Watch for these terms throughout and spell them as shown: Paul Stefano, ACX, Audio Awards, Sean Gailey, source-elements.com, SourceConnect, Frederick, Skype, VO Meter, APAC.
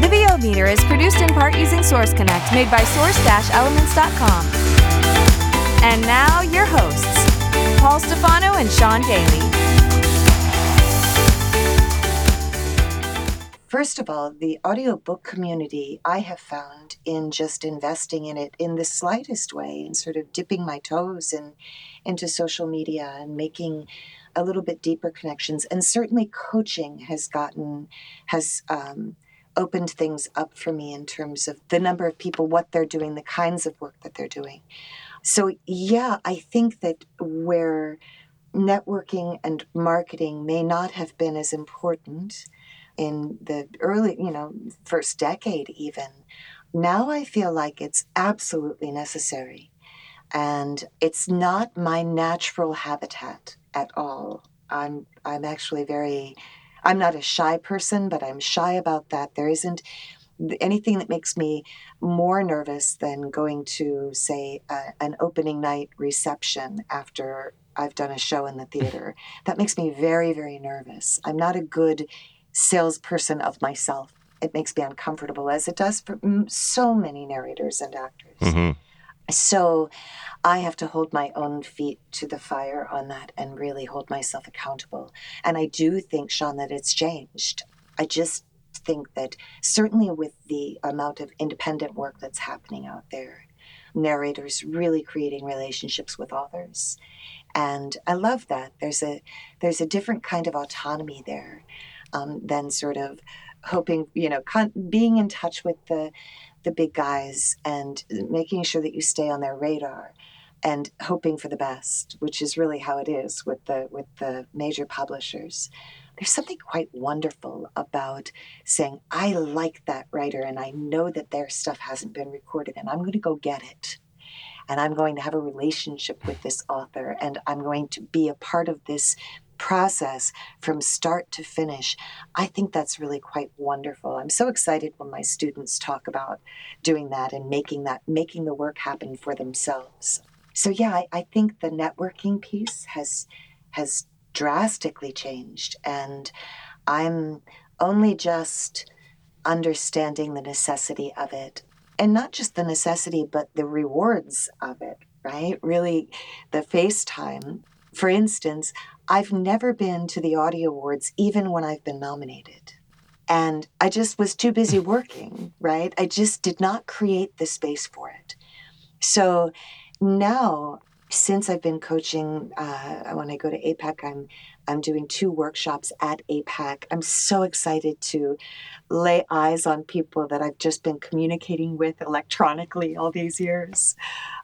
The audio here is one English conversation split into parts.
The VO Meter is produced in part using SourceConnect, made by source-elements.com. And now, your hosts, Paul Stefano and Sean Gailey. First of all, the audiobook community, I have found in just investing in it in the slightest way and sort of dipping my toes into social media and making a little bit deeper connections. And certainly coaching has opened things up for me in terms of the number of people, what they're doing, the kinds of work that they're doing. So yeah, I think that where networking and marketing may not have been as important in the early, first decade even, now I feel like it's absolutely necessary. And it's not my natural habitat at all. I'm actually I'm not a shy person, but I'm shy about that. There isn't anything that makes me more nervous than going to, say, an opening night reception after I've done a show in the theater. That makes me very, very nervous. I'm not a good salesperson of myself. It makes me uncomfortable, as it does for so many narrators and actors. Mm-hmm. So I have to hold my own feet to the fire on that and really hold myself accountable. And I do think, Sean, that it's changed. I just think that certainly with the amount of independent work that's happening out there, narrators really creating relationships with authors. And I love that. There's a different kind of autonomy there than sort of hoping, being in touch with the big guys and making sure that you stay on their radar and hoping for the best, which is really how it is with the major publishers. There's something quite wonderful about saying, I like that writer and I know that their stuff hasn't been recorded and I'm going to go get it. And I'm going to have a relationship with this author and I'm going to be a part of this process from start to finish. I think that's really quite wonderful. I'm so excited when my students talk about doing that and making the work happen for themselves. So yeah, I think the networking piece has drastically changed, and I'm only just understanding the necessity of it, and not just the necessity, but the rewards of it, right? Really, the FaceTime. For instance, I've never been to the Audio Awards, even when I've been nominated. And I just was too busy working, right? I just did not create the space for it. So now, since I've been coaching, when I go to APAC, I'm doing 2 workshops at APAC. I'm so excited to lay eyes on people that I've just been communicating with electronically all these years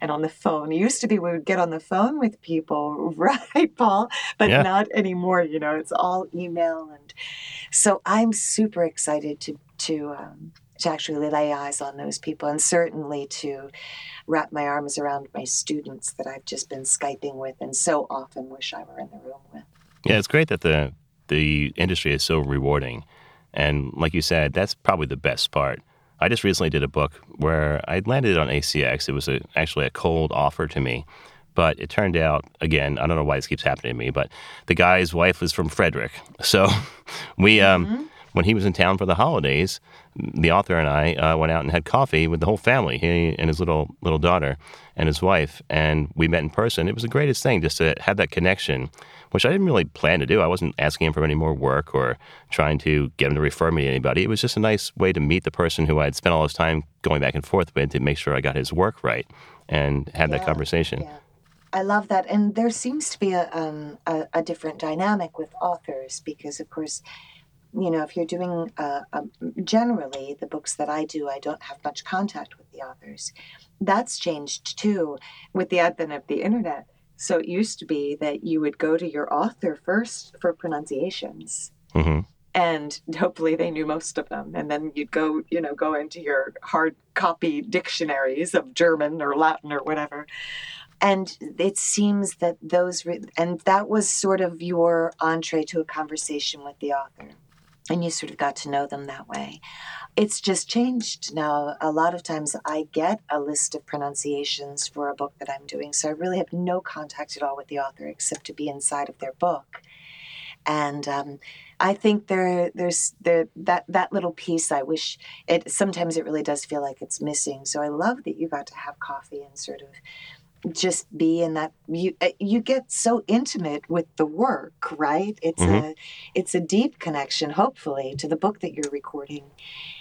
and on the phone. It used to be we would get on the phone with people, right, Paul? But yeah. Not anymore, it's all email. And so I'm super excited to actually lay eyes on those people, and certainly to wrap my arms around my students that I've just been Skyping with and so often wish I were in the room with. Yeah, it's great that the industry is so rewarding. And like you said, that's probably the best part. I just recently did a book where I landed on ACX. It was actually a cold offer to me. But it turned out, again, I don't know why this keeps happening to me, but the guy's wife was from Frederick. So when he was in town for the holidays, the author and I went out and had coffee with the whole family, he and his little daughter and his wife, and we met in person. It was the greatest thing just to have that connection, which I didn't really plan to do. I wasn't asking him for any more work or trying to get him to refer me to anybody. It was just a nice way to meet the person who I had spent all this time going back and forth with to make sure I got his work right and have that conversation. Yeah. I love that. And there seems to be a different dynamic with authors because, of course, if you're doing generally the books that I do, I don't have much contact with the authors. That's changed too with the advent of the internet. So it used to be that you would go to your author first for pronunciations. Mm-hmm. And hopefully they knew most of them. And then you'd go, you know, go into your hard copy dictionaries of German or Latin or whatever. And it seems that those, and that was sort of your entree to a conversation with the author. And you sort of got to know them that way. It's just changed now. A lot of times I get a list of pronunciations for a book that I'm doing. So I really have no contact at all with the author except to be inside of their book. And I think there's that little piece. I wish it. Sometimes it really does feel like it's missing. So I love that you got to have coffee and sort of just be in that. You get so intimate with the work, right? It's a deep connection, hopefully, to the book that you're recording.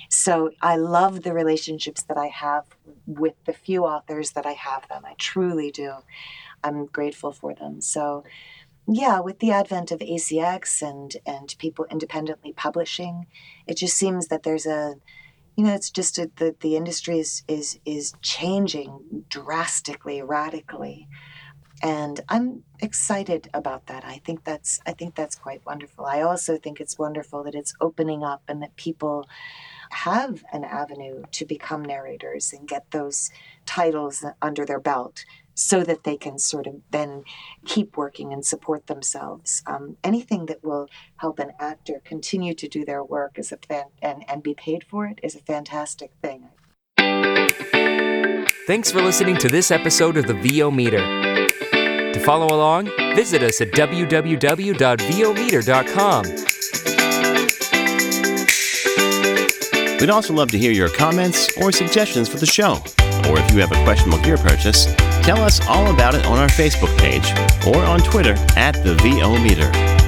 So I love the relationships that I have with the few authors that I have them. I truly do. I'm grateful for them. So. Yeah, with the advent of ACX and people independently publishing, it just seems that there's a, you know, it's just the industry is changing drastically, radically, and I'm excited about that. I think that's quite wonderful. I also think it's wonderful that it's opening up and that people have an avenue to become narrators and get those titles under their belt, so that they can sort of then keep working and support themselves. Anything that will help an actor continue to do their work is and be paid for it is a fantastic thing. Thanks for listening to this episode of the VO Meter. To follow along, visit us at www.vometer.com. We'd also love to hear your comments or suggestions for the show. Or if you have a questionable gear purchase, tell us all about it on our Facebook page or on Twitter at the VO Meter.